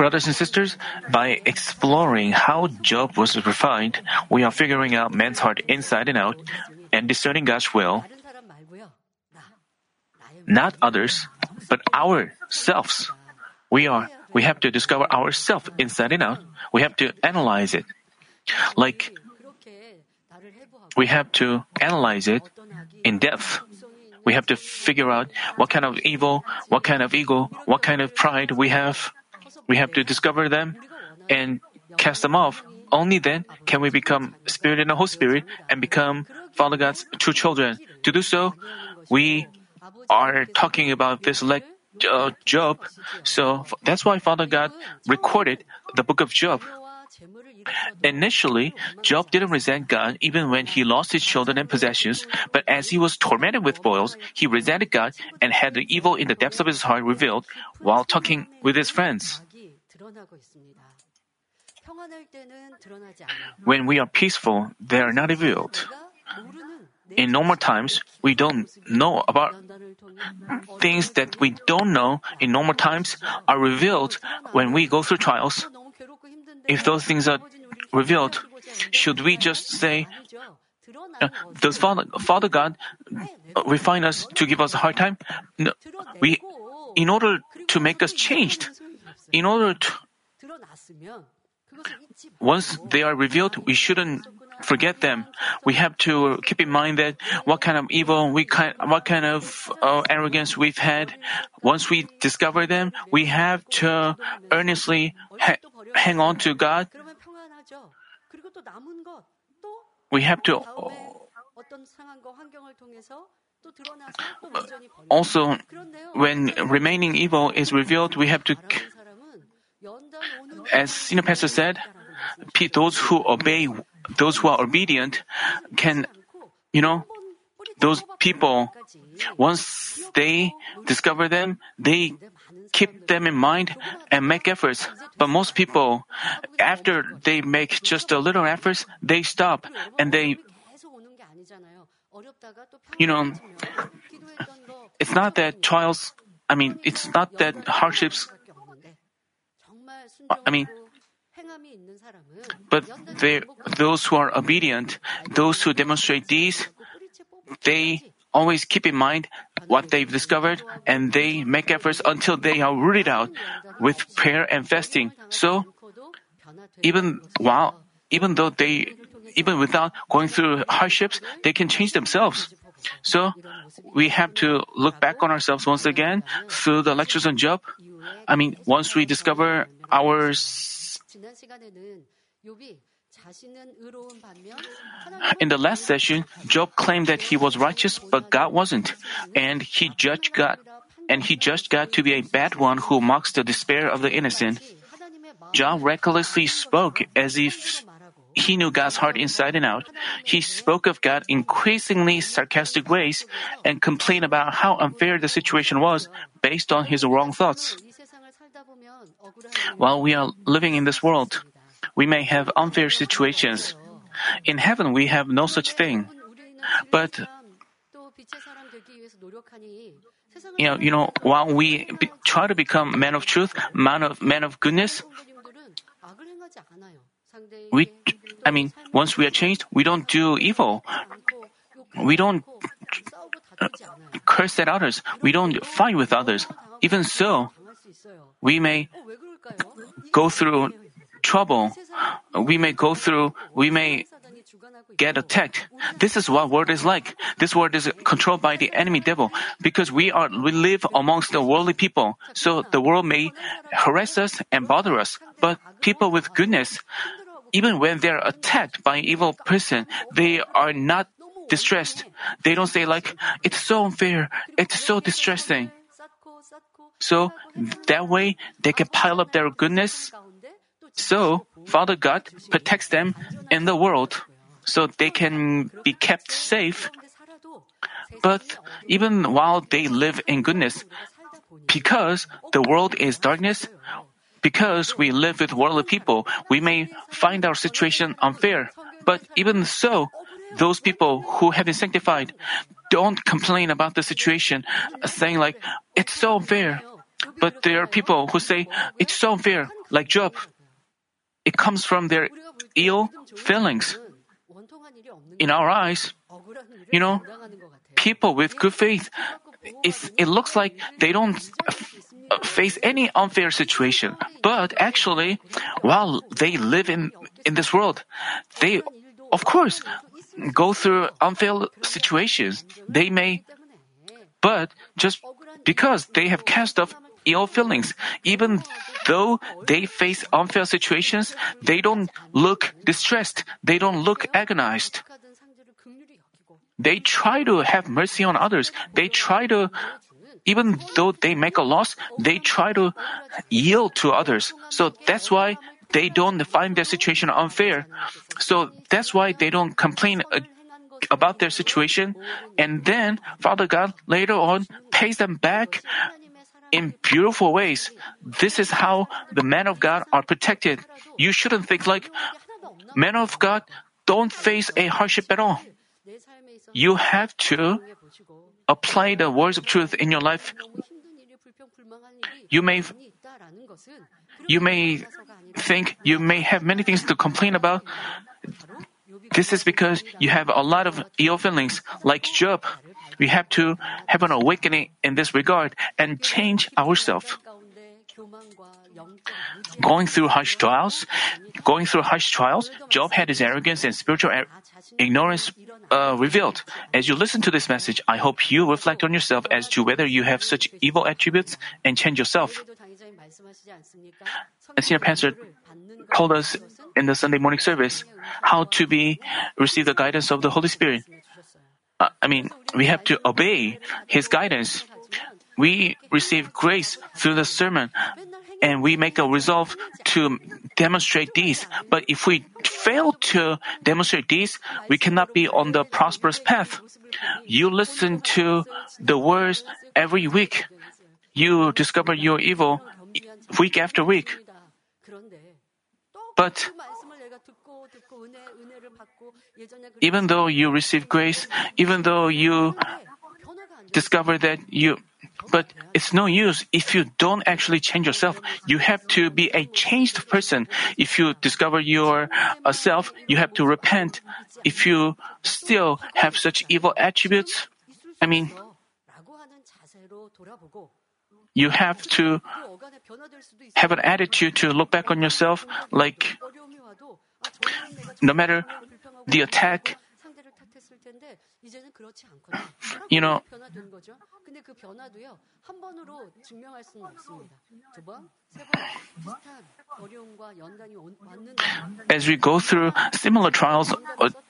Brothers and sisters, by exploring how Job was refined, we are figuring out man's heart inside and out and discerning God's will. Not others, but ourselves. We have to discover ourselves inside and out. We have to analyze it. Like, we have to analyze it in depth. We have to figure out what kind of evil, what kind of ego, what kind of pride we have. We have to discover them and cast them off. Only then can we become Spirit and the Holy Spirit and become Father God's true children. To do so, we are talking about this like Job. So that's why Father God recorded the book of Job. Initially, Job didn't resent God even when he lost his children and possessions, but as he was tormented with boils, he resented God and had the evil in the depths of his heart revealed while talking with his friends. When we are peaceful, they are not revealed. In normal times, we don't know about things that we don't know in normal times are revealed when we go through trials. If those things are revealed, should we just say, does Father God refine us to give us a hard time? No, in order to make us changed, once they are revealed, we shouldn't forget them. We have to keep in mind that what kind of evil, what kind of arrogance we've had. Once we discover them, we have to earnestly hang on to God. We have to also, when remaining evil is revealed, we have to, as Senior Pastor said, those who are obedient can, those people, once they discover them, they keep them in mind and make efforts. But most people, after they make just a little efforts, they stop and they, it's not that it's not that hardships, but those who are obedient, those who demonstrate these, they always keep in mind what they've discovered and they make efforts until they are rooted out with prayer and fasting. So, even without going through hardships, they can change themselves. So, we have to look back on ourselves once again through the lectures on Job. Once we discover in the last session, Job claimed that he was righteous, but God wasn't, and he judged God to be a bad one who mocks the despair of the innocent. Job recklessly spoke as if he knew God's heart inside and out. He spoke of God in increasingly sarcastic ways and complained about how unfair the situation was based on his wrong thoughts. While we are living in this world, we may have unfair situations. In heaven, we have no such thing. But, while we try to become men of truth, men of goodness, once we are changed, we don't do evil. We don't curse at others. We don't fight with others. Even so, we may go through trouble. We may get attacked. This is what world is like. This world is controlled by the enemy devil because we live amongst the worldly people. So the world may harass us and bother us. But people with goodness, even when they're attacked by an evil person, they are not distressed. They don't say like, it's so unfair, it's so distressing. So that way they can pile up their goodness. So Father God protects them in the world so they can be kept safe. But even while they live in goodness, because the world is darkness, because we live with worldly people, we may find our situation unfair. But even so, those people who have been sanctified don't complain about the situation, saying like, it's so unfair, But there are people who say, it's so unfair, like Job. It comes from their ill feelings. In our eyes, people with good faith, it looks like they don't face any unfair situation. But actually, while they live in this world, they, of course, go through unfair situations. They may, but just because they have cast off ill feelings, even though they face unfair situations, they don't look distressed. They don't look agonized. They try to have mercy on others. They try to, even though they make a loss, they try to yield to others. So that's why they don't find their situation unfair. So that's why they don't complain about their situation. And then Father God later on pays them back in beautiful ways. This is how the men of God are protected. You shouldn't think like men of God don't face a hardship at all. You have to apply the words of truth in your life. You may think you may have many things to complain about. This is because you have a lot of ill feelings. Like Job, we have to have an awakening in this regard and change ourselves. Going through harsh trials, Job had his arrogance and spiritual ignorance revealed. As you listen to this message, I hope you reflect on yourself as to whether you have such evil attributes and change yourself. The senior pastor told us in the Sunday morning service how to receive the guidance of the Holy Spirit. We have to obey His guidance. We receive grace through the sermon, and we make a resolve to demonstrate these. But if we fail to demonstrate these, we cannot be on the prosperous path. You listen to the words every week. You discover your evil week after week. But even though you receive grace, even though you discover but it's no use if you don't actually change yourself. You have to be a changed person. If you discover yourself, you have to repent. If you still have such evil attributes, you have to have an attitude to look back on yourself, like no matter the attack, as we go through similar trials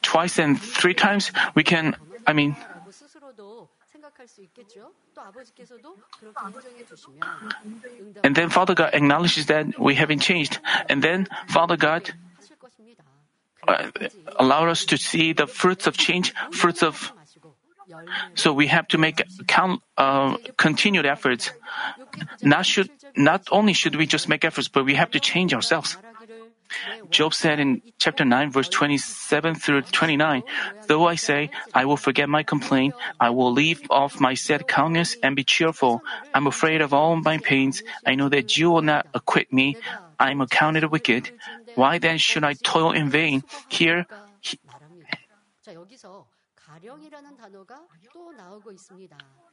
twice and three times, we can, and then Father God acknowledges that we haven't changed. And then Father God allowed us to see the fruits of change, so we have to make continued efforts. Not only should we just make efforts, but we have to change ourselves. Job said in chapter 9, verse 27 through 29, "Though I say, I will forget my complaint, I will leave off my sad countenance and be cheerful. I'm afraid of all my pains. I know that you will not acquit me. I am accounted wicked. Why then should I toil in vain?"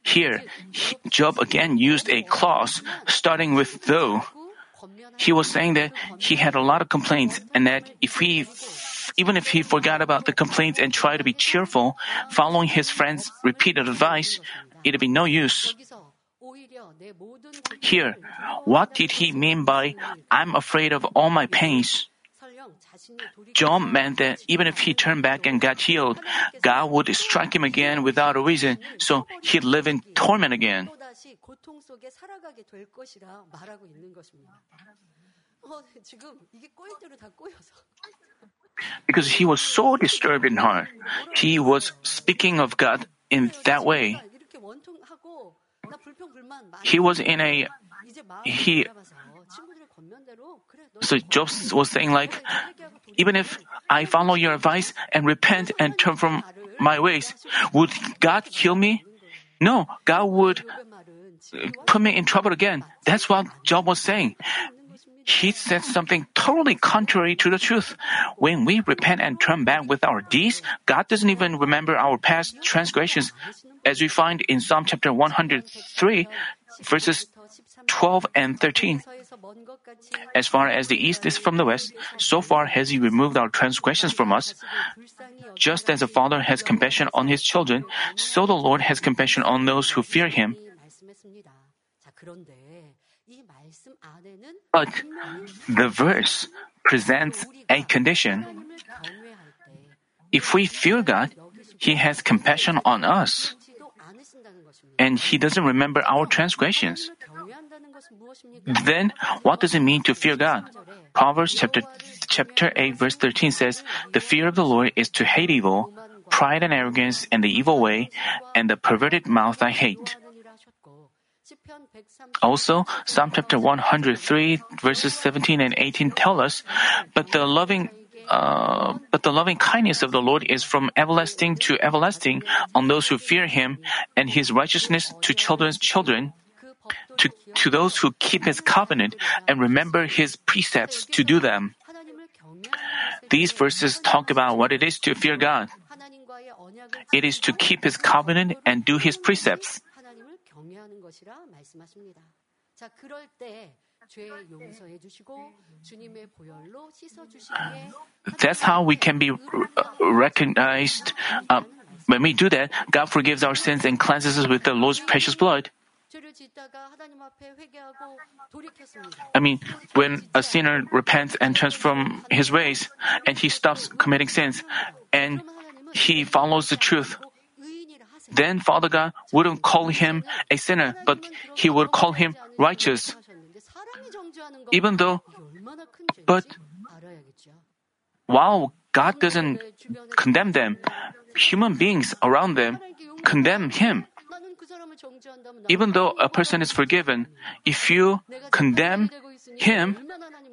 Here, Job again used a clause starting with "though." He was saying that he had a lot of complaints, and that even if he forgot about the complaints and tried to be cheerful, following his friend's repeated advice, it'd be no use. Here, what did he mean by "I'm afraid of all my pains"? Job meant that even if he turned back and got healed, God would strike him again without a reason, so he'd live in torment again. Because he was so disturbed in heart, he was speaking of God in that way. So Job was saying like, even if I follow your advice and repent and turn from my ways, would God kill me? No, God would put me in trouble again. That's what Job was saying. He said something totally contrary to the truth. When we repent and turn back with our deeds, God doesn't even remember our past transgressions. As we find in Psalm chapter 103, verses 12 and 13. As far as the east is from the west, so far has He removed our transgressions from us. Just as a father has compassion on his children, so the Lord has compassion on those who fear Him. But the verse presents a condition. If we fear God, He has compassion on us, and He doesn't remember our transgressions. Then, what does it mean to fear God? Proverbs chapter 8, verse 13 says, "The fear of the Lord is to hate evil, pride and arrogance and the evil way, and the perverted mouth I hate." Also, Psalm chapter 103, verses 17 and 18 tell us, But the loving kindness of the Lord is from everlasting to everlasting on those who fear Him, and His righteousness to children's children, to those who keep His covenant and remember His precepts to do them. These verses talk about what it is to fear God. It is to keep His covenant and do His precepts. That's how we can be recognized. When we do that, God forgives our sins and cleanses us with the Lord's precious blood. When a sinner repents and turns from his ways, and he stops committing sins, and he follows the truth, then Father God wouldn't call him a sinner, but He would call him righteous. While God doesn't condemn them, human beings around them condemn him. Even though a person is forgiven, if you condemn him,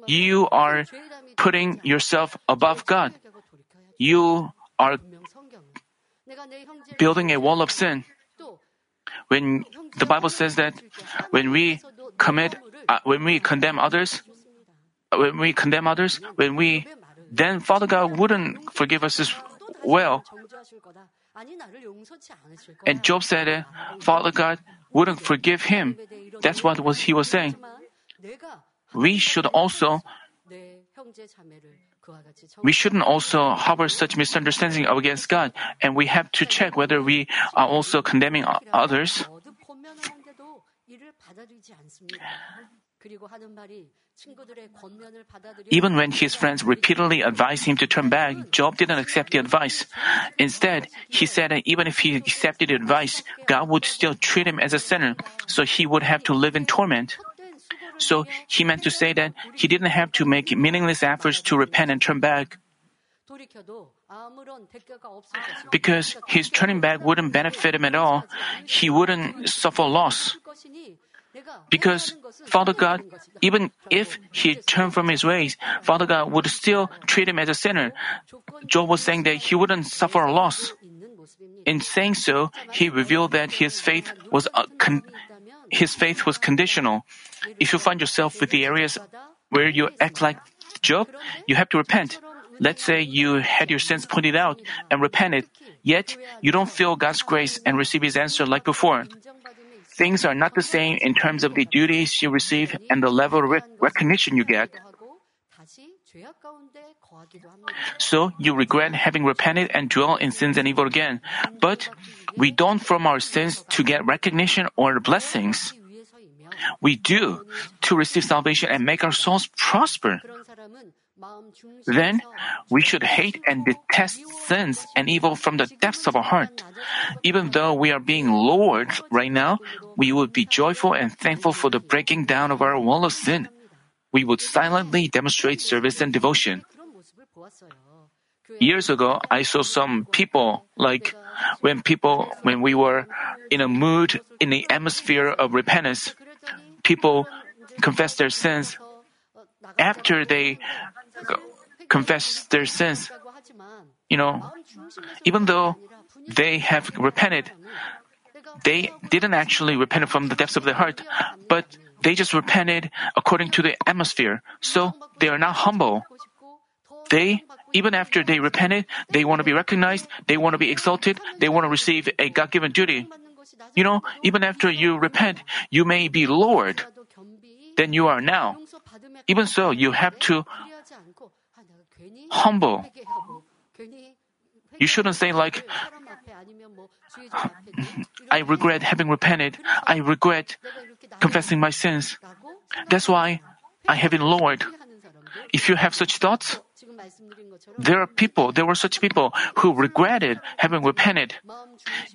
you are putting yourself above God. You are building a wall of sin. When the Bible says that when we condemn others, then Father God wouldn't forgive us as well. And Job said that Father God wouldn't forgive him. That's what he was saying. We shouldn't also harbor such misunderstanding against God, and we have to check whether we are also condemning others. Even when his friends repeatedly advised him to turn back, Job didn't accept the advice. Instead, he said that even if he accepted the advice, God would still treat him as a sinner, so he would have to live in torment. So he meant to say that he didn't have to make meaningless efforts to repent and turn back, because his turning back wouldn't benefit him at all. He wouldn't suffer loss. Because Father God, even if he turned from his ways, Father God would still treat him as a sinner. Job was saying that he wouldn't suffer a loss. In saying so, he revealed that his faith was conditional. If you find yourself with the areas where you act like Job, you have to repent. Let's say you had your sins pointed out and repented, yet you don't feel God's grace and receive His answer like before. Things are not the same in terms of the duties you receive and the level of recognition you get. So you regret having repented and dwell in sins and evil again. But we don't from our sins to get recognition or blessings. We do to receive salvation and make our souls prosper. Then we should hate and detest sins and evil from the depths of our heart. Even though we are being lowered right now, we would be joyful and thankful for the breaking down of our wall of sin. We would silently demonstrate service and devotion. Years ago, I saw some people, when we were in a mood, in the atmosphere of repentance, people confessed their sins. After they confessed their sins, even though they have repented, They didn't actually repent from the depths of their heart, but they just repented according to the atmosphere, so they are not humble. They, even after they repented, they want to be recognized, they want to be exalted, they want to receive a God-given duty. You know, even after you repent, you may be lowered than you are now. Even so, you have to humble. You shouldn't say like, I regret having repented. I regret confessing my sins. That's why I have been lowered. If you have such thoughts, there were such people who regretted having repented,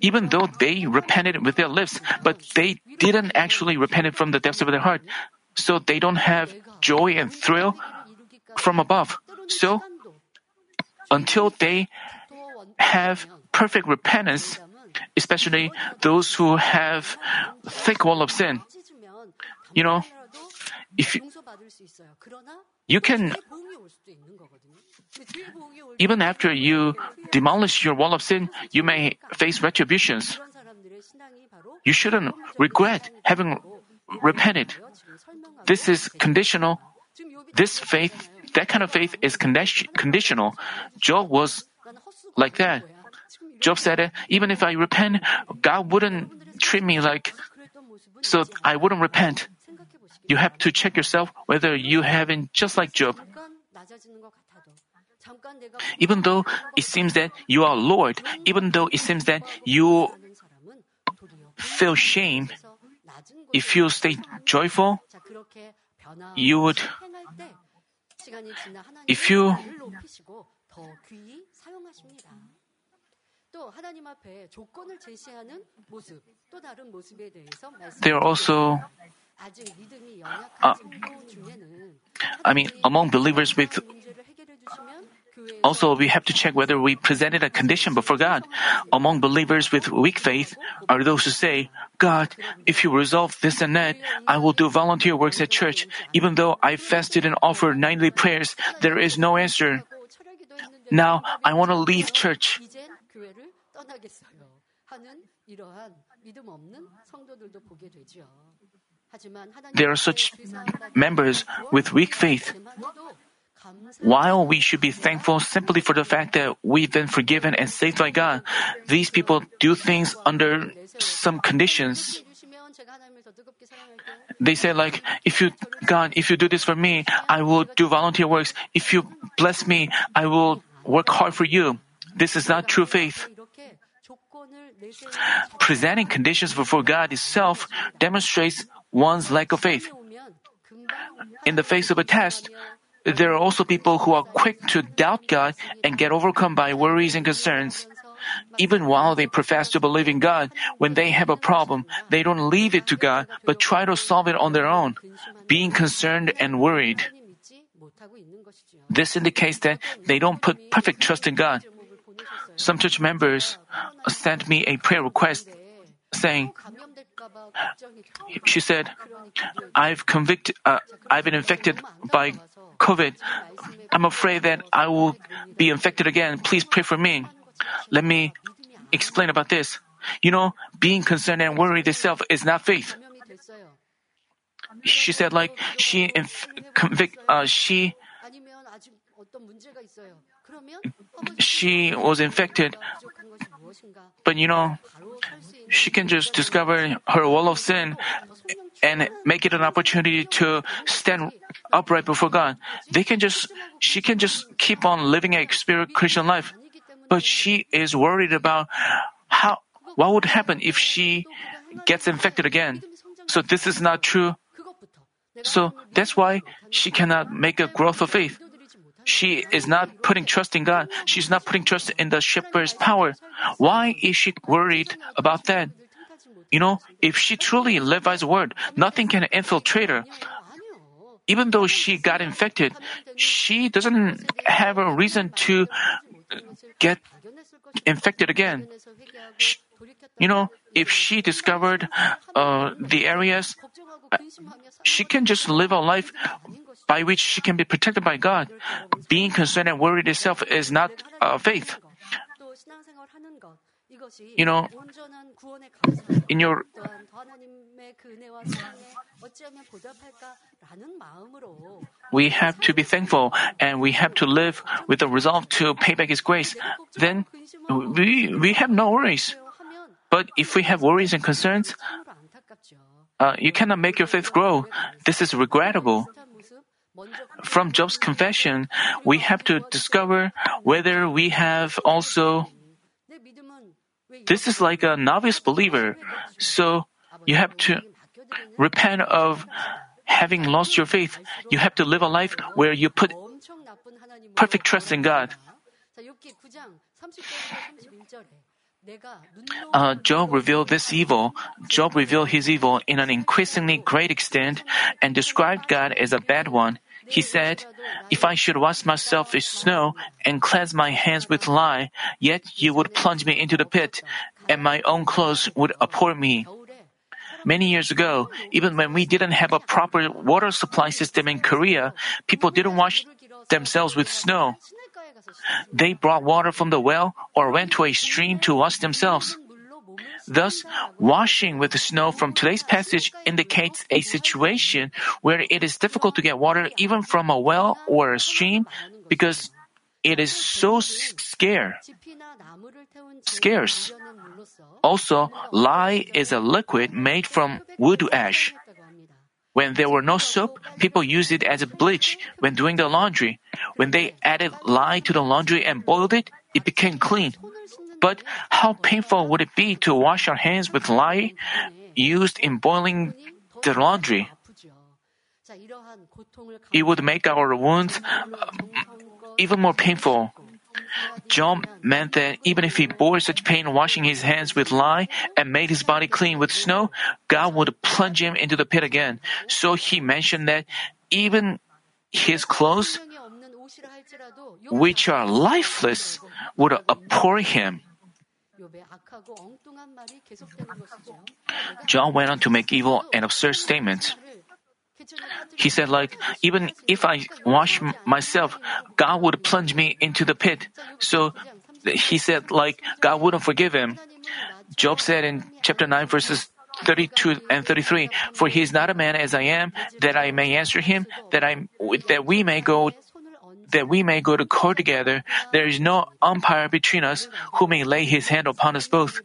even though they repented with their lips, but they didn't actually repent from the depths of their heart. So they don't have joy and thrill from above. So until they have perfect repentance, especially those who have thick wall of sin. You know, if you can, even after you demolish your wall of sin, you may face retributions. You shouldn't regret having repented. This is conditional. This faith, that kind of faith is conditional. Job was like that. Job said, even if I repent, God wouldn't treat me like, so I wouldn't repent. You have to check yourself whether you haven't just like Job. Even though it seems that you are Lord, even though it seems that you feel shame, if you stay joyful, there are also, among believers with, also we have to check whether we presented a condition before God. Among believers with weak faith are those who say, God, if you resolve this and that, I will do volunteer works at church. Even though I fasted and offered nightly prayers, there is no answer. Now I want to leave church. There are such members with weak faith. While we should be thankful simply for the fact that we've been forgiven and saved by God, these people do things under some conditions. They say like, God, if you do this for me, I will do volunteer works. If you bless me, I will work hard for you. This is not true faith. Presenting conditions before God itself demonstrates one's lack of faith. In the face of a test, there are also people who are quick to doubt God and get overcome by worries and concerns. Even while they profess to believe in God, when they have a problem, they don't leave it to God, but try to solve it on their own, being concerned and worried. This indicates that they don't put perfect trust in God. Some church members sent me a prayer request saying, she said, I've been infected by COVID. I'm afraid that I will be infected again. Please pray for me. Let me explain about this. You know, being concerned and worried itself is not faith. She said like, she was infected, but you know, she can just discover her wall of sin and make it an opportunity to stand upright before God. She can just keep on living a spirit Christian life, but she is worried about what would happen if she gets infected again. So this is not true. So that's why she cannot make a growth of faith. She is not putting trust in God. She's not putting trust in the shepherd's power. Why is she worried about that? You know, if she truly lived by His word, nothing can infiltrate her. Even though she got infected, she doesn't have a reason to get infected again. If she discovered the areas, she can just live a life by which she can be protected by God. Being concerned and worried itself is not faith. You know, in your we have to be thankful and we have to live with the resolve to pay back His grace. Then we have no worries. But if we have worries and concerns, you cannot make your faith grow. This is regrettable. From Job's confession, we have to discover whether we have also. This is like a novice believer. So you have to repent of having lost your faith. You have to live a life where you put perfect trust in God. Job revealed his evil in an increasingly great extent and described God as a bad one. He said, "If I should wash myself in snow and cleanse my hands with lye, yet you would plunge me into the pit, and my own clothes would abhor me." Many years ago, even when we didn't have a proper water supply system in Korea, people didn't wash themselves with snow. They brought water from the well or went to a stream to wash themselves. Thus, washing with the snow from today's passage indicates a situation where it is difficult to get water even from a well or a stream because it is so scarce. Also, lye is a liquid made from wood ash. When there were no soap, people used it as a bleach when doing the laundry. When they added lye to the laundry and boiled it, it became clean. But how painful would it be to wash our hands with lye used in boiling the laundry? It would make our wounds even more painful. Job meant that even if he bore such pain washing his hands with lye and made his body clean with snow, God would plunge him into the pit again. So he mentioned that even his clothes, which are lifeless, would abhor him. Job went on to make evil and absurd statements. He said, like, even if I wash myself, God would plunge me into the pit. So he said, like, God wouldn't forgive him. Job said in chapter 9, verses 32 and 33, "For he is not a man as I am, that I may answer him, that we may go to court together. There is no umpire between us who may lay his hand upon us both."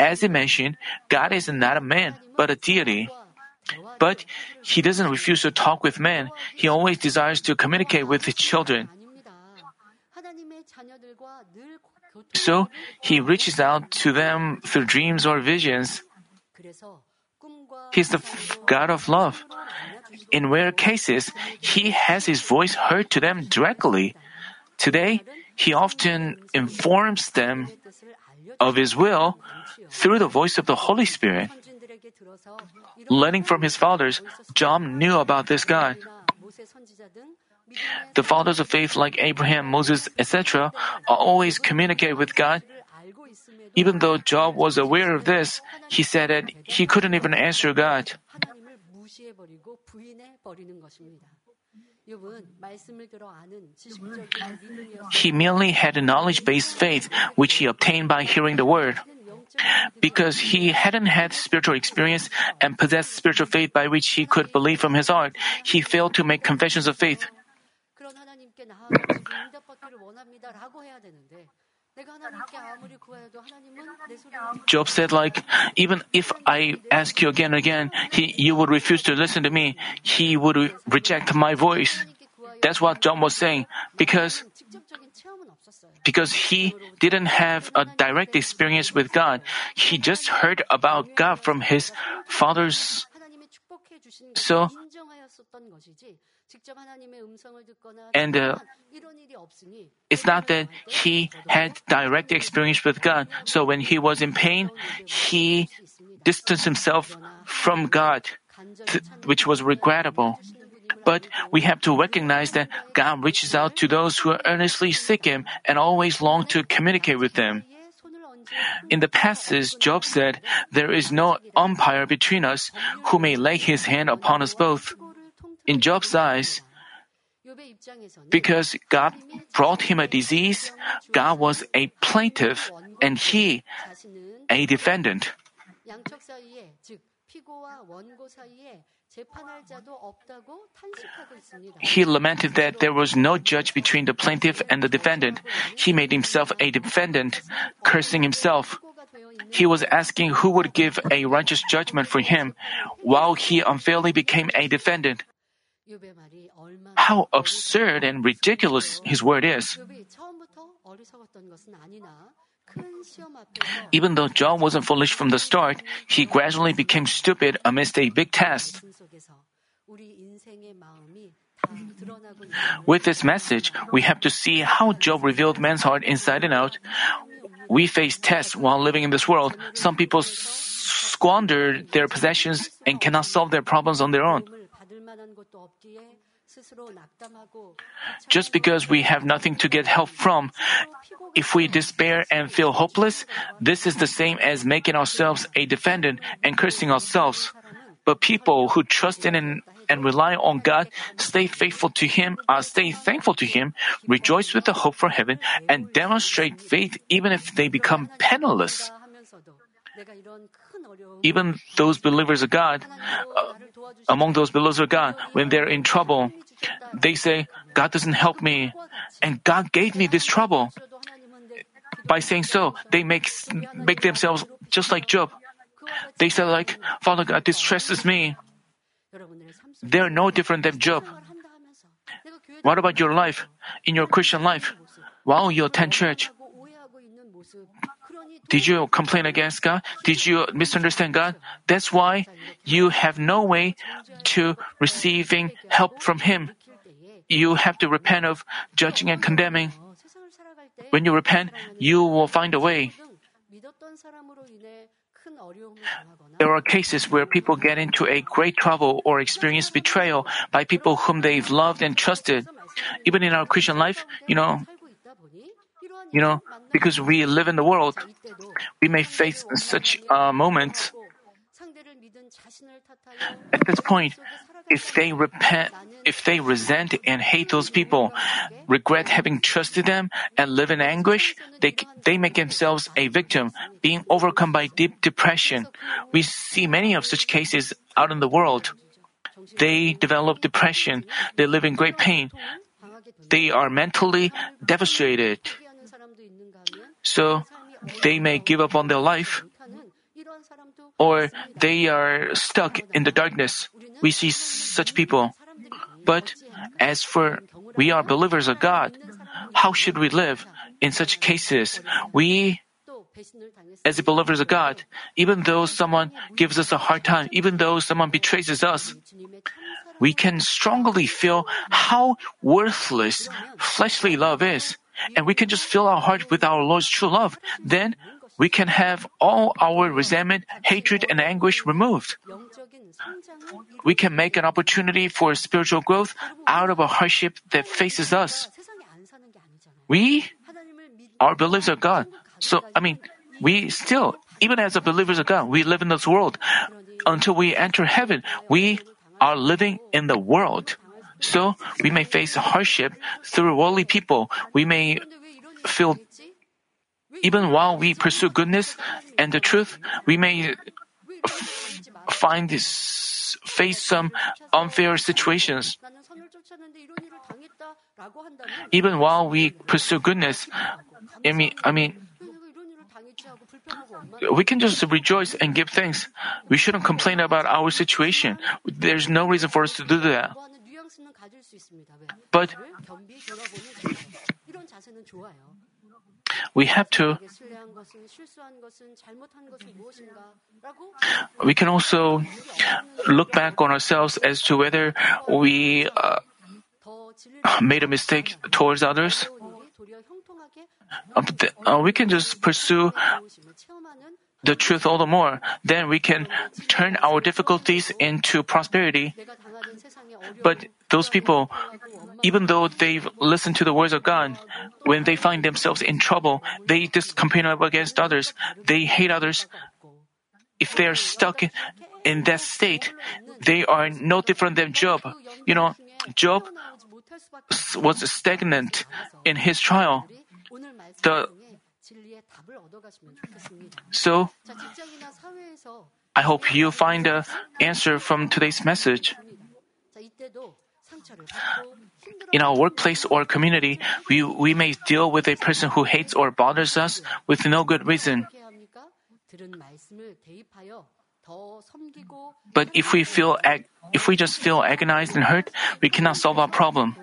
As he mentioned, God is not a man, but a deity. But He doesn't refuse to talk with men. He always desires to communicate with His children. So He reaches out to them through dreams or visions. He's the God of love. In rare cases, He has His voice heard to them directly. Today, He often informs them of His will through the voice of the Holy Spirit. Learning from his fathers, Job knew about this God. The fathers of faith like Abraham, Moses, etc. always communicate with God. Even though Job was aware of this, he said that he couldn't even answer God. He merely had a knowledge-based faith which he obtained by hearing the word. Because he hadn't had spiritual experience and possessed spiritual faith by which he could believe from his heart, he failed to make confessions of faith. Job said, like, "Even if I ask you again and again, you would refuse to listen to me. He would reject my voice." That's what Job was saying, because he didn't have a direct experience with God. He just heard about God from his fathers. So it's not that he had direct experience with God. So when he was in pain, he distanced himself from God, which was regrettable. But we have to recognize that God reaches out to those who earnestly seek Him and always long to communicate with them. In the passage, Job said, "There is no umpire between us who may lay his hand upon us both." In Job's eyes, because God brought him a disease, God was a plaintiff, and he, a defendant. 양쪽 사이에, 즉 피고와 원고 사이에 재판할 자도 없다고 탄식하고 있습니다. He lamented that there was no judge between the plaintiff and the defendant. He made himself a defendant, cursing himself. He was asking who would give a righteous judgment for him, while he unfairly became a defendant. How absurd and ridiculous his word is. Even though Job wasn't foolish from the start, he gradually became stupid amidst a big test. With this message, we have to see how Job revealed man's heart inside and out. We face tests while living in this world. Some people squander their possessions and cannot solve their problems on their own. Just because we have nothing to get help from, if we despair and feel hopeless, this is the same as making ourselves a defendant and cursing ourselves. But people who trust in and rely on God, stay thankful to Him, rejoice with the hope for heaven, and demonstrate faith even if they become penniless. Even those believers of God, among those believers of God, when they're in trouble, they say, God doesn't help me, and God gave me this trouble. By saying so, they make themselves just like Job. They say like, Father God, this stresses me. They're no different than Job. What about your life, in your Christian life? While you attend church, did you complain against God? Did you misunderstand God? That's why you have no way to receiving help from Him. You have to repent of judging and condemning. When you repent, you will find a way. There are cases where people get into a great trouble or experience betrayal by people whom they've loved and trusted. Even in our Christian life, because we live in the world, we may face such moments. At this point, if they resent and hate those people, regret having trusted them, and live in anguish, they make themselves a victim, being overcome by deep depression. We see many of such cases out in the world. They develop depression. They live in great pain. They are mentally devastated. So they may give up on their life, or they are stuck in the darkness. We see such people. But as for we are believers of God, how should we live in such cases? We, as believers of God, even though someone gives us a hard time, even though someone betrays us, we can strongly feel how worthless fleshly love is. And we can just fill our heart with our Lord's true love. Then we can have all our resentment, hatred, and anguish removed. We can make an opportunity for spiritual growth out of a hardship that faces us. We are believers of God. We still, even as a believers of God, we live in this world. Until we enter heaven, we are living in the world. So we may face hardship through worldly people. We may feel, even while we pursue goodness and the truth, we may face some unfair situations. Even while we pursue goodness, we can just rejoice and give thanks. We shouldn't complain about our situation. There's no reason for us to do that. But we can also look back on ourselves as to whether we made a mistake towards others. We can just pursue the truth all the more. Then we can turn our difficulties into prosperity. But those people, even though they've listened to the words of God, when they find themselves in trouble, they just complain against others. They hate others. If they are stuck in that state, they are no different than Job. Job was stagnant in his trial. The So, I hope you find an answer from today's message. In our workplace or community, we may deal with a person who hates or bothers us with no good reason. But if we just feel agonized and hurt, we cannot solve our problem.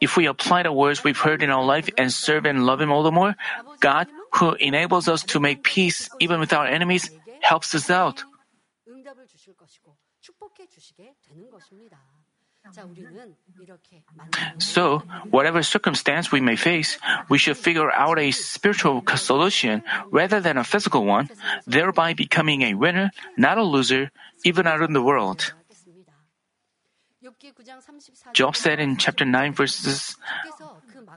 If we apply the words we've heard in our life and serve and love Him all the more, God, who enables us to make peace even with our enemies, helps us out. So, whatever circumstance we may face, we should figure out a spiritual solution rather than a physical one, thereby becoming a winner, not a loser, even out in the world. Job said in chapter 9, verses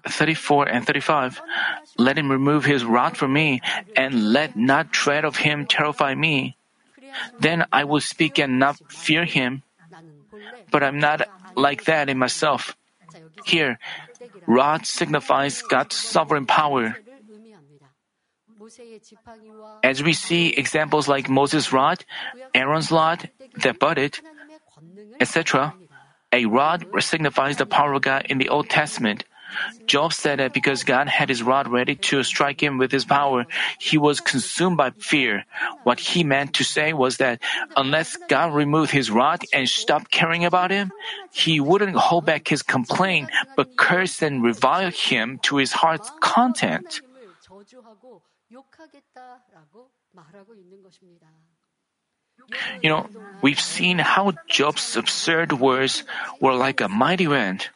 34 and 35, "Let him remove his rod from me, and let not dread of him terrify me. Then I will speak and not fear him. But I'm not like that in myself." Here, rod signifies God's sovereign power. As we see examples like Moses' rod, Aaron's rod that budded, etc., a rod signifies the power of God in the Old Testament. Job said that because God had his rod ready to strike him with his power, he was consumed by fear. What he meant to say was that unless God removed his rod and stopped caring about him, he wouldn't hold back his complaint, but curse and revile him to his heart's content. We've seen how Job's absurd words were like a mighty wind.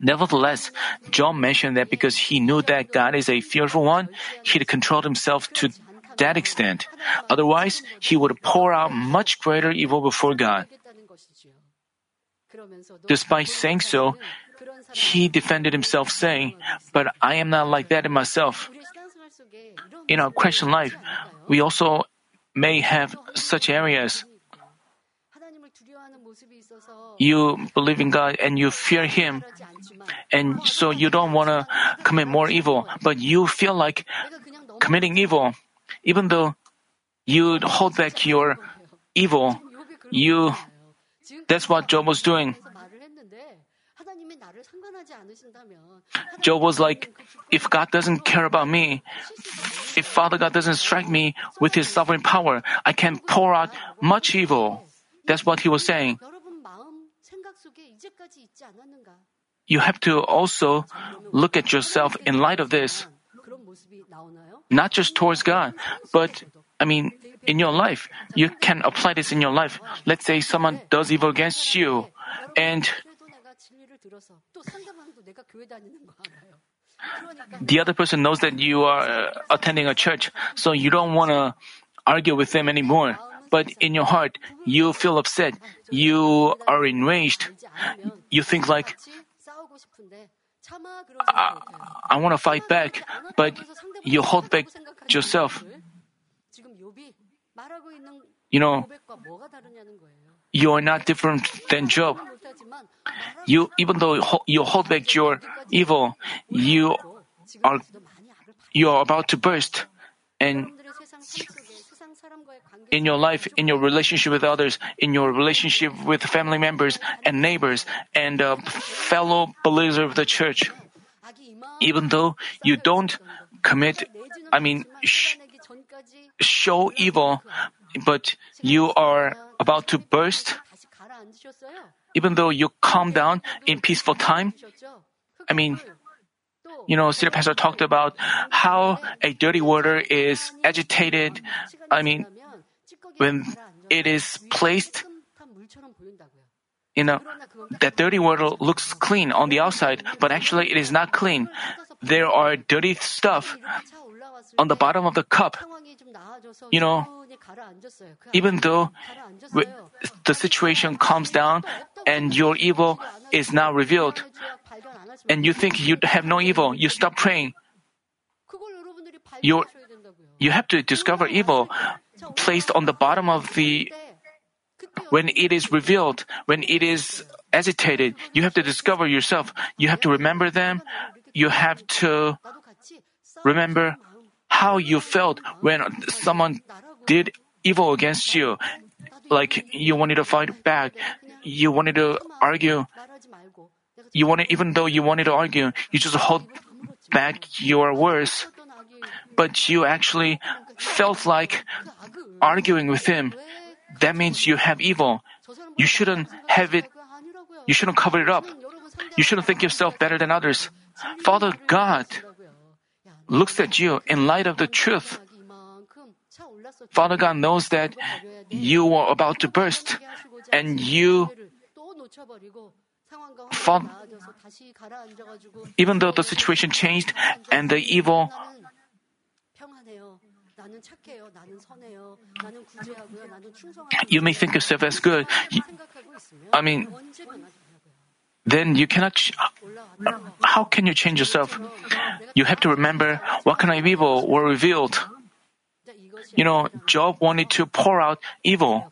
Nevertheless, Job mentioned that because he knew that God is a fearful one, he'd controlled himself to that extent. Otherwise, he would pour out much greater evil before God. Despite saying so, he defended himself saying, "But I am not like that in myself." In our Christian life, we also may have such areas. You believe in God and you fear Him, and so you don't want to commit more evil, but you feel like committing evil. Even though you hold back your evil, that's what Job was doing. Job was like, if God doesn't care about me, if Father God doesn't strike me with His sovereign power, I can pour out much evil. That's what he was saying. You have to also look at yourself in light of this, not just towards God, but in your life. You can apply this in your life. Let's say someone does evil against you, and the other person knows that you are attending a church, so you don't want to argue with them anymore. But in your heart, you feel upset. You are enraged. You think like, I want to fight back, but you hold back yourself. You are not different than Job. Even though you hold back your evil, you are about to burst. And in your life, in your relationship with others, in your relationship with family members and neighbors and fellow believers of the church, even though you don't show evil, but you are about to burst, even though you calm down in peaceful time. Senior Pastor talked about how a dirty water is agitated. When it is placed, that dirty water looks clean on the outside, but actually it is not clean. There are dirty stuff on the bottom of the cup. Even though the situation calms down and your evil is now revealed, and you think you have no evil, you stop praying. You have to discover evil placed on the bottom of the... When it is revealed, when it is agitated, you have to discover yourself. You have to remember them. You have to Remember how you felt when someone did evil against you. Like you wanted to fight back. You wanted to argue. Even though you wanted to argue, you just hold back your words. But you actually felt like arguing with him. That means you have evil. You shouldn't have it. You shouldn't cover it up. You shouldn't think yourself better than others. Father God looks at you in light of the truth. Father God knows that you are about to burst, and even though the situation changed and the evil you may think yourself as good. Then you cannot. How can you change yourself? You have to remember what kind of evil were revealed. Job wanted to pour out evil.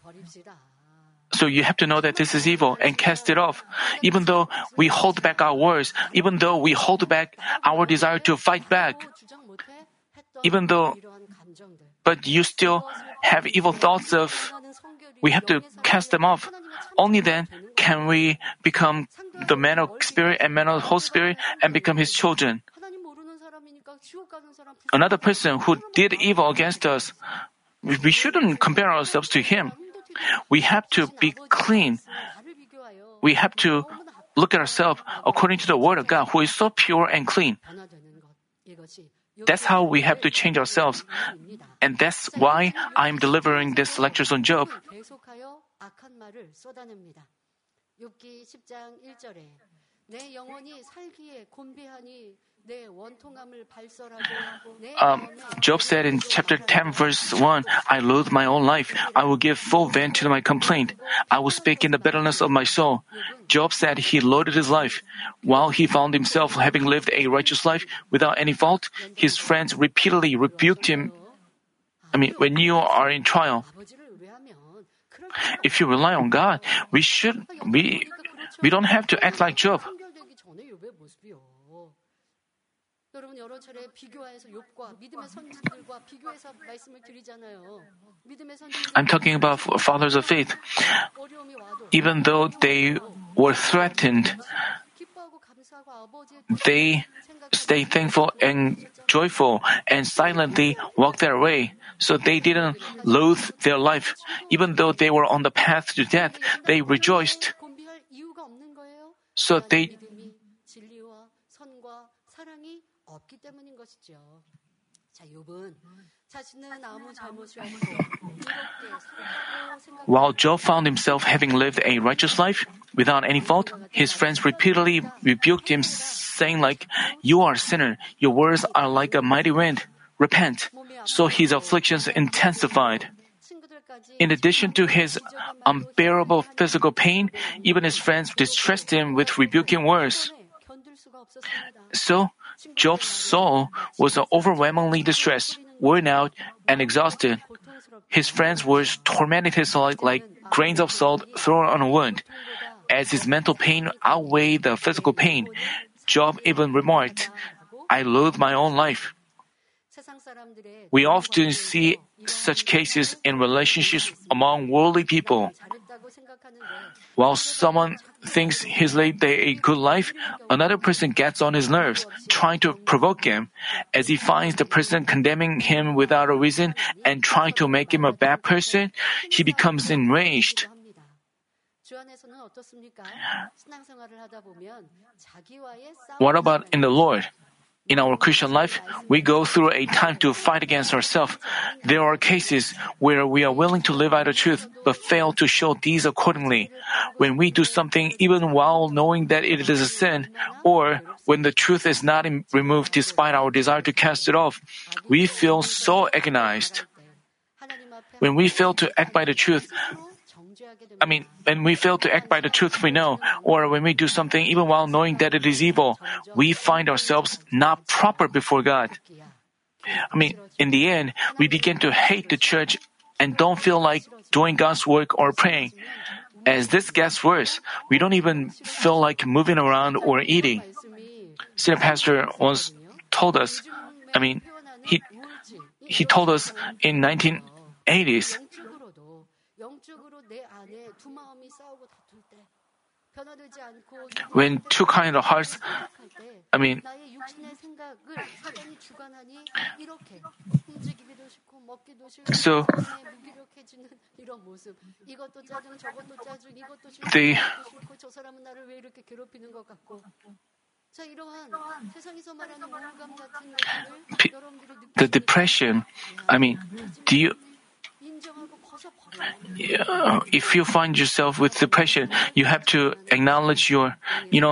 So you have to know that this is evil and cast it off. Even though we hold back our words, even though we hold back our desire to fight back, but you still have evil thoughts of, we have to cast them off. Only then can we become the man of spirit and man of the Holy Spirit and become His children. Another person who did evil against us, we shouldn't compare ourselves to him. We have to be clean. We have to look at ourselves according to the Word of God, who is so pure and clean. That's how we have to change ourselves. And that's why I'm delivering these lectures on Job. Job said in chapter 10, verse 1, I loathe my own life. I will give full vent to my complaint. I will speak in the bitterness of my soul. Job said he loathed his life. While he found himself having lived a righteous life without any fault, his friends repeatedly rebuked him. When you are in trial, if you rely on God, we don't have to act like Job. I'm talking about fathers of faith. Even though they were threatened, they stayed thankful and joyful and silently walked their way. So they didn't loathe their life. Even though they were on the path to death, they rejoiced. So they While Job found himself having lived a righteous life without any fault, his friends repeatedly rebuked him, saying like, you are a sinner, your words are like a mighty wind, repent. So his afflictions intensified. In addition to his unbearable physical pain, even his friends distressed him with rebuking words. So Job's soul was overwhelmingly distressed, worn out, and exhausted. His friends were tormenting his soul like grains of salt thrown on a wound. As his mental pain outweighed the physical pain, Job even remarked, I loathe my own life. We often see such cases in relationships among worldly people. While someone thinks he's led a good life, another person gets on his nerves, trying to provoke him, as he finds the person condemning him without a reason and trying to make him a bad person, he becomes enraged. What about in the Lord? In our Christian life, we go through a time to fight against ourselves. There are cases where we are willing to live out the truth but fail to show these accordingly. When we do something even while knowing that it is a sin, or when the truth is not removed despite our desire to cast it off, we feel so agonized. When we fail to act by the truth, we know, or when we do something even while knowing that it is evil, we find ourselves not proper before God. In the end, we begin to hate the church and don't feel like doing God's work or praying. As this gets worse, we don't even feel like moving around or eating. Senior pastor once told us, I mean, he told us in 1980s. When two kinds of hearts, so the depression, if you find yourself with depression, you have to acknowledge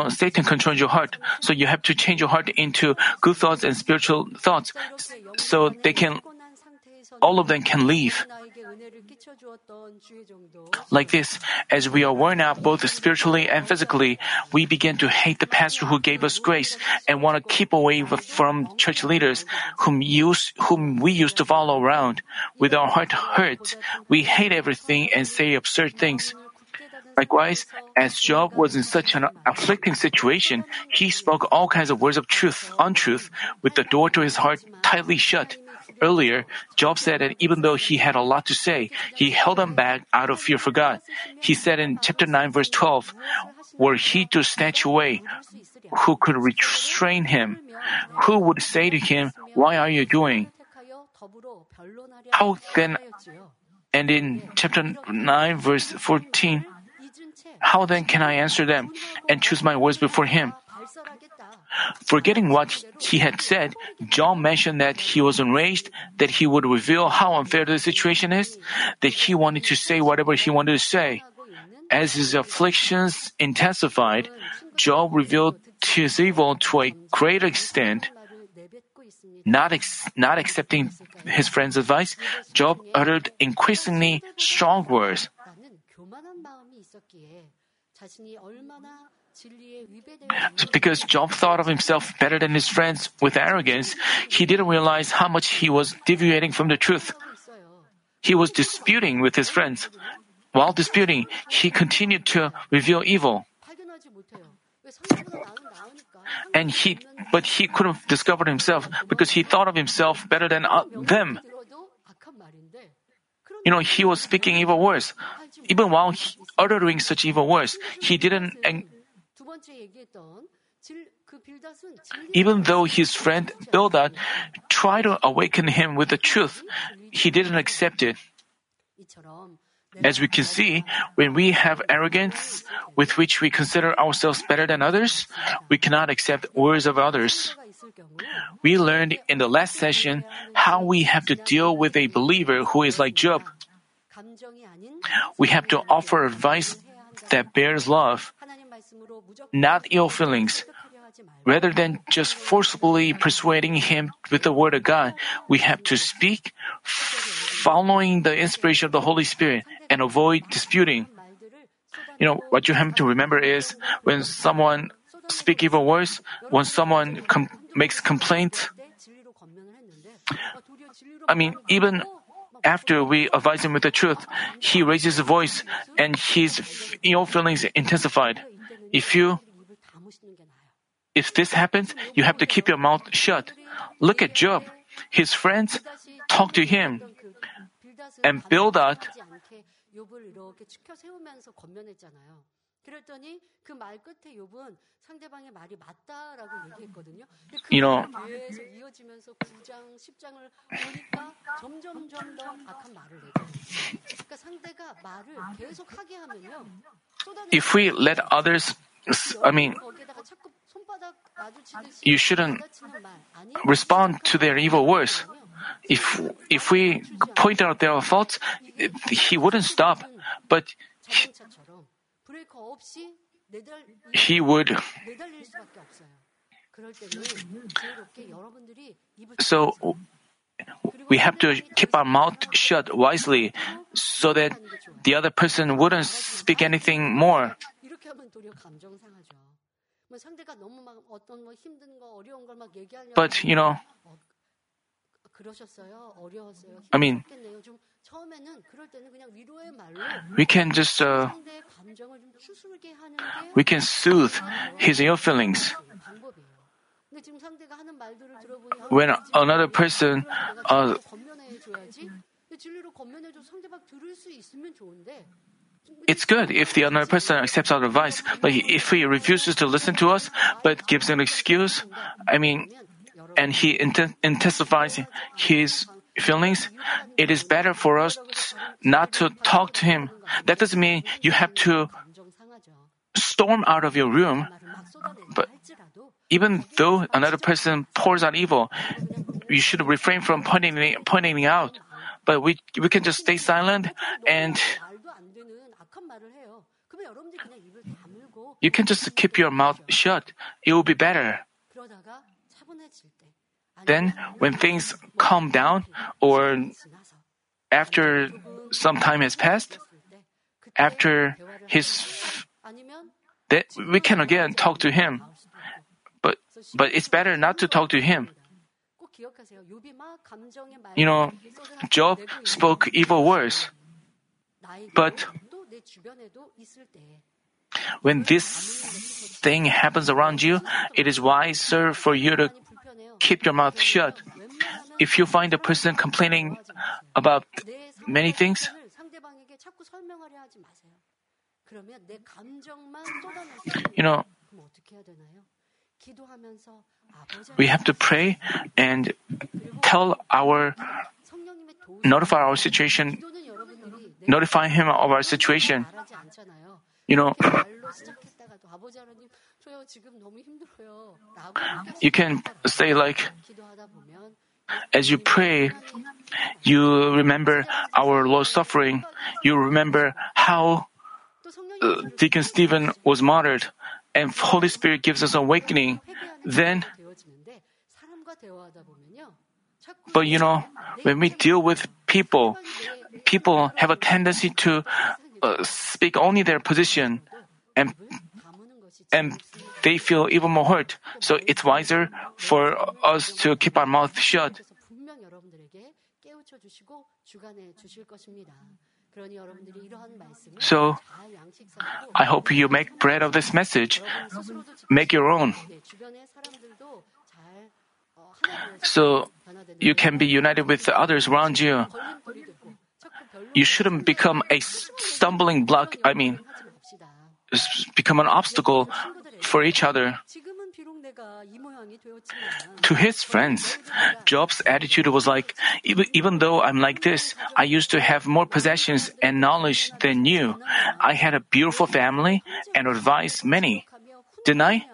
Satan controls your heart. So you have to change your heart into good thoughts and spiritual thoughts so all of them can leave. Like this, as we are worn out both spiritually and physically, we begin to hate the pastor who gave us grace and want to keep away from church leaders whom we used to follow around. With our heart hurt, we hate everything and say absurd things. Likewise, as Job was in such an afflicting situation, he spoke all kinds of words of untruth, with the door to his heart tightly shut. Earlier, Job said that even though he had a lot to say, he held them back out of fear for God. He said in chapter 9, verse 12, "Were he to snatch away, who could restrain him? Who would say to him, 'Why are you doing?' How then," and in chapter 9, verse 14, "How then can I answer them and choose my words before him?" Forgetting what he had said, Job mentioned that he was enraged, that he would reveal how unfair the situation is, that he wanted to say whatever he wanted to say. As his afflictions intensified, Job revealed his evil to a great extent. Not accepting his friend's advice, Job uttered increasingly strong words. Because Job thought of himself better than his friends with arrogance, he didn't realize how much he was deviating from the truth. He was disputing with his friends. While disputing, he continued to reveal evil. But he couldn't discover himself because he thought of himself better than them. He was speaking evil words. Even while uttering such evil words, he didn't. Even though his friend Bildad tried to awaken him with the truth, he didn't accept it. As we can see, when we have arrogance with which we consider ourselves better than others, we cannot accept words of others. We learned in the last session how we have to deal with a believer who is like Job. We have to offer advice that bears love, not ill feelings. Rather than just forcibly persuading him with the Word of God, we have to speak following the inspiration of the Holy Spirit and avoid disputing. What you have to remember is when someone speaks evil words, when someone makes complaints, even after we advise him with the truth, he raises his voice and his ill feelings intensified. If this happens, you have to keep your mouth shut. Look at Job. His friends talked to him, and Bildad if we let others, you shouldn't respond to their evil words. If we point out their faults, he wouldn't stop, but he would. So we have to keep our mouth shut wisely so that the other person wouldn't speak anything more. But, we can soothe his ill feelings. When another person it's good if the another person accepts our advice, but if he refuses to listen to us but gives an excuse, and he intensifies his feelings, it is better for us not to talk to him. That doesn't mean you have to storm out of your room, but even though another person pours out evil, you should refrain from pointing out. But we can just stay silent, and you can just keep your mouth shut. It will be better. Then, when things calm down or after some time has passed, we can again talk to him. But it's better not to talk to him. Job spoke evil words. But when this thing happens around you, it is wiser for you to keep your mouth shut. If you find a person complaining about many things, we have to pray and notify him of our situation. You can say, as you pray, you remember our Lord's suffering. You remember how Deacon Stephen was martyred, and Holy Spirit gives us awakening. But when we deal with people have a tendency to speak only their position, and they feel even more hurt. So it's wiser for us to keep our mouth shut. So I hope you make bread of this message. Make your own. So you can be united with the others around you. You shouldn't become a stumbling block, become an obstacle for each other. To his friends, Job's attitude was even though I'm like this, I used to have more possessions and knowledge than you. I had a beautiful family and advised many. Didn't I?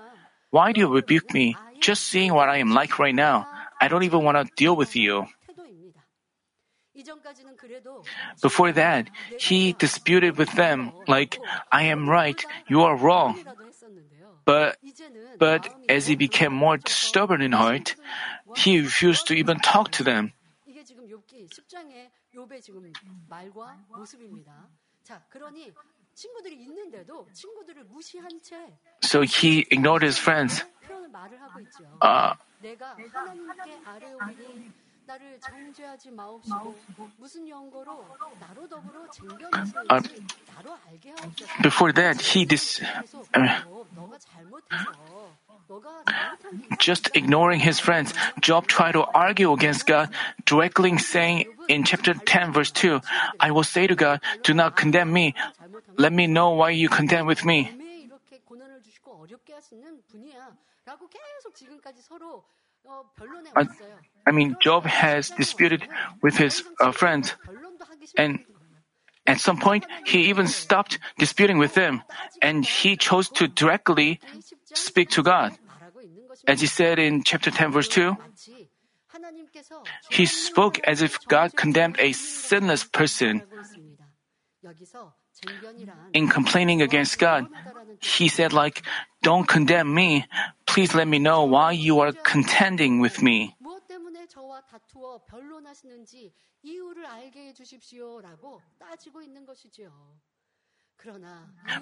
Why do you rebuke me? Just seeing what I am like right now, I don't even want to deal with you. Before that, he disputed with them, I am right, you are wrong. But as he became more stubborn in heart, he refused to even talk to them. So he ignored his friends. Before that, he just ignoring his friends, Job tried to argue against God, directly saying in chapter 10, verse 2, I will say to God, do not condemn me. Let me know why you contend with me. Job has disputed with his friends, and at some point he even stopped disputing with them, and he chose to directly speak to God. As he said in chapter 10, verse 2, he spoke as if God condemned a sinless person. In complaining against God, he said, don't condemn me. Please let me know why you are contending with me.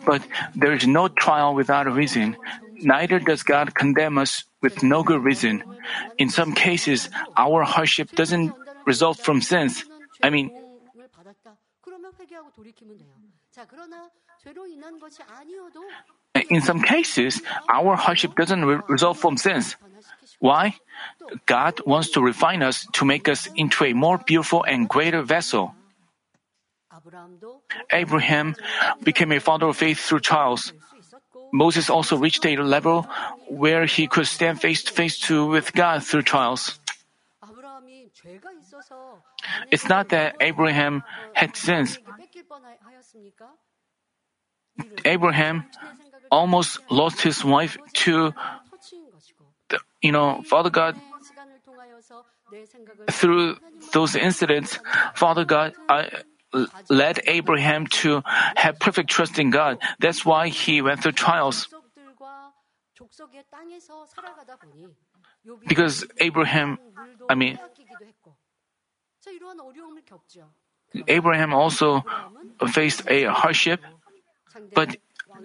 But there is no trial without a reason. Neither does God condemn us with no good reason. In some cases, our hardship doesn't result from sins. In some cases, our hardship doesn't result from sins. Why? God wants to refine us to make us into a more beautiful and greater vessel. Abraham became a father of faith through trials. Moses also reached a level where he could stand face to face with God through trials. It's not that Abraham had sins. Abraham almost lost his wife to Father God. Through those incidents, Father God led Abraham to have perfect trust in God. That's why he went through trials. Because Abraham also faced a hardship, but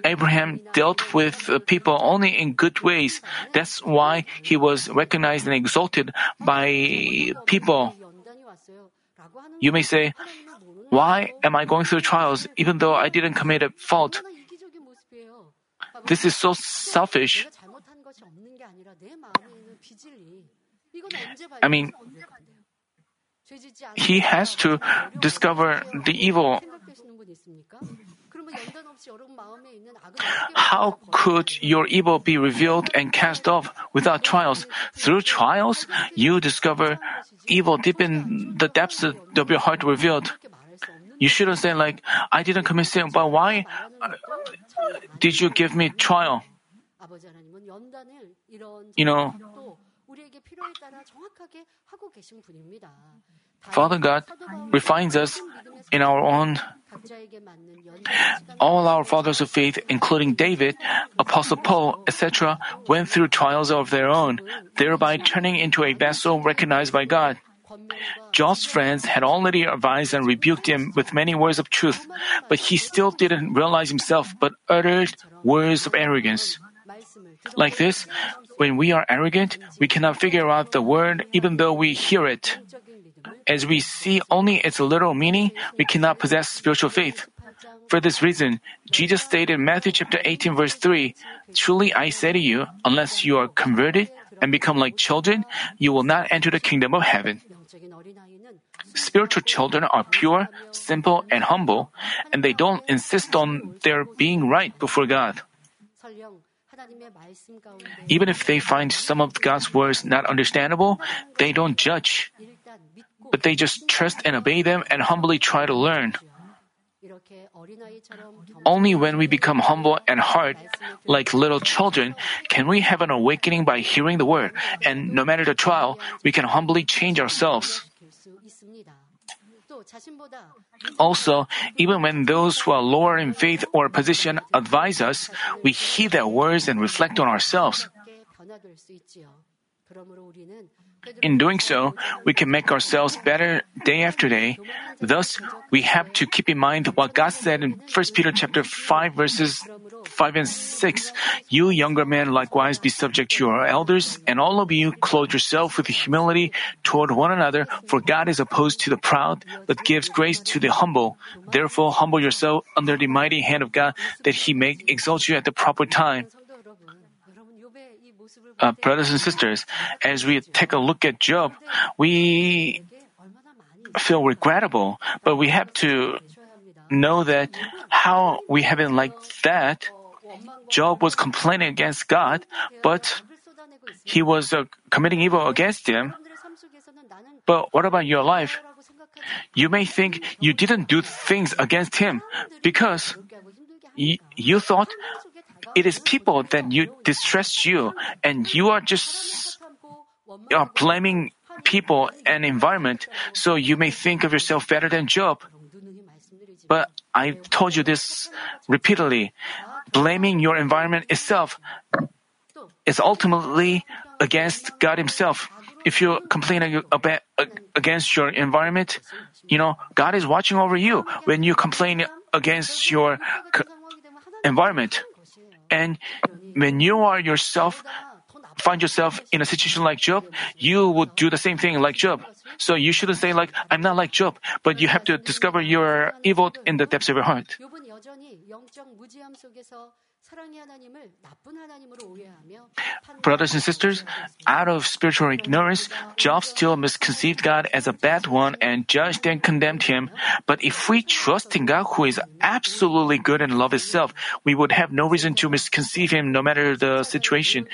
Abraham dealt with people only in good ways. That's why he was recognized and exalted by people. You may say, why am I going through trials even though I didn't commit a fault? This is so selfish. He has to discover the evil. How could your evil be revealed and cast off without trials? Through trials, you discover evil deep in the depths of your heart revealed. You shouldn't say I didn't commit sin, but why did you give me trial? Father God refines us in our own. All our fathers of faith, including David, Apostle Paul, etc., went through trials of their own, thereby turning into a vessel recognized by God. Job's friends had already advised and rebuked him with many words of truth, but he still didn't realize himself but uttered words of arrogance. Like this, when we are arrogant, we cannot figure out the word even though we hear it. As we see only its literal meaning, we cannot possess spiritual faith. For this reason, Jesus stated in Matthew chapter 18, verse 3, "Truly I say to you, unless you are converted and become like children, you will not enter the kingdom of heaven." Spiritual children are pure, simple, and humble, and they don't insist on their being right before God. Even if they find some of God's words not understandable, they don't judge. But they just trust and obey them and humbly try to learn. Only when we become humble and hard, like little children, can we have an awakening by hearing the word. And no matter the trial, we can humbly change ourselves. Also, even when those who are lower in faith or position advise us, we heed their words and reflect on ourselves. In doing so, we can make ourselves better day after day. Thus, we have to keep in mind what God said in 1 Peter chapter 5, verses 5 and 6. "You younger men likewise be subject to your elders, and all of you clothe yourself with humility toward one another, for God is opposed to the proud, but gives grace to the humble. Therefore, humble yourself under the mighty hand of God, that He may exalt you at the proper time." Brothers and sisters, as we take a look at Job, we feel regrettable, but we have to know that how we have been like that. Job was complaining against God, but he was committing evil against Him. But what about your life? You may think you didn't do things against Him because you thought it is people that you distress you, and you are just blaming people and environment, so you may think of yourself better than Job. But I've told you this repeatedly. Blaming your environment itself is ultimately against God Himself. If you complain against your environment, God is watching over you when you complain against your environment. And when you are yourself, find yourself in a situation like Job, you would do the same thing like Job. So you shouldn't say I'm not like Job, but you have to discover your evil in the depths of your heart. Brothers and sisters, out of spiritual ignorance, Job still misconceived God as a bad one and judged and condemned him. But if we trust in God who is absolutely good and love itself, we would have no reason to misconceive him no matter the situation.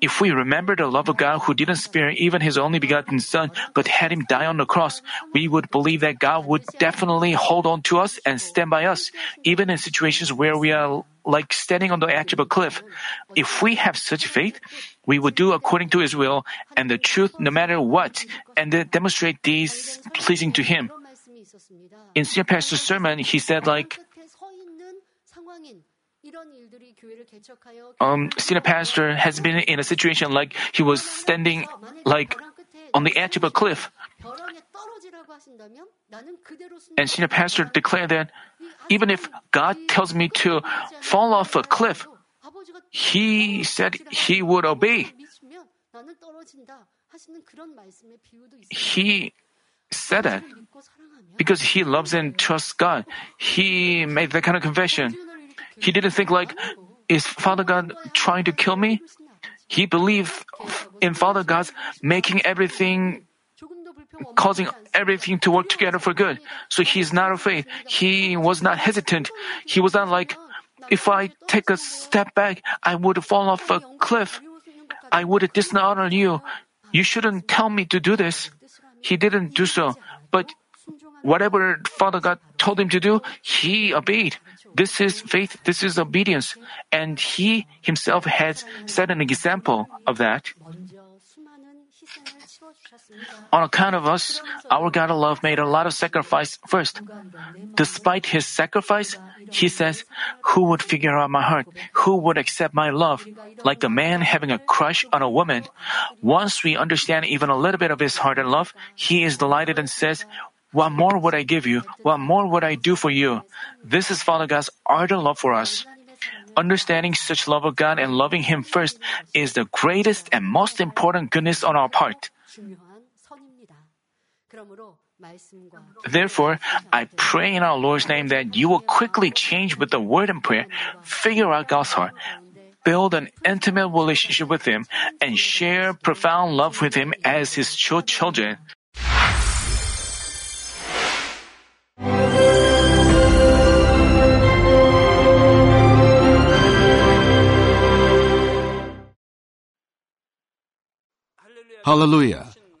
If we remember the love of God who didn't spare even His only begotten Son, but had Him die on the cross, we would believe that God would definitely hold on to us and stand by us, even in situations where we are like standing on the edge of a cliff. If we have such faith, we would do according to His will and the truth no matter what, and demonstrate these pleasing to Him. In Senior Pastor's sermon, he said like, Senior Pastor has been in a situation like he was standing like on the edge of a cliff. And Senior Pastor declared that even if God tells me to fall off a cliff, He said He would obey. He said that because He loves and trusts God. He made that kind of confession. He didn't think like, is Father God trying to kill me? He believed in Father God's making everything, causing everything to work together for good. So he's not afraid. He was not hesitant. He was not like, if I take a step back, I would fall off a cliff. I would dishonor you. You shouldn't tell me to do this. He didn't do so. But whatever Father God told him to do, he obeyed. This is faith, this is obedience. And He Himself has set an example of that. On account of us, our God of love made a lot of sacrifice first. Despite His sacrifice, He says, who would figure out my heart? Who would accept my love? Like the man having a crush on a woman. Once we understand even a little bit of His heart and love, He is delighted and says, what more would I give you? What more would I do for you? This is Father God's ardent love for us. Understanding such love of God and loving Him first is the greatest and most important goodness on our part. Therefore, I pray in our Lord's name that you will quickly change with the word and prayer, figure out God's heart, build an intimate relationship with Him, and share profound love with Him as His true children. Hallelujah!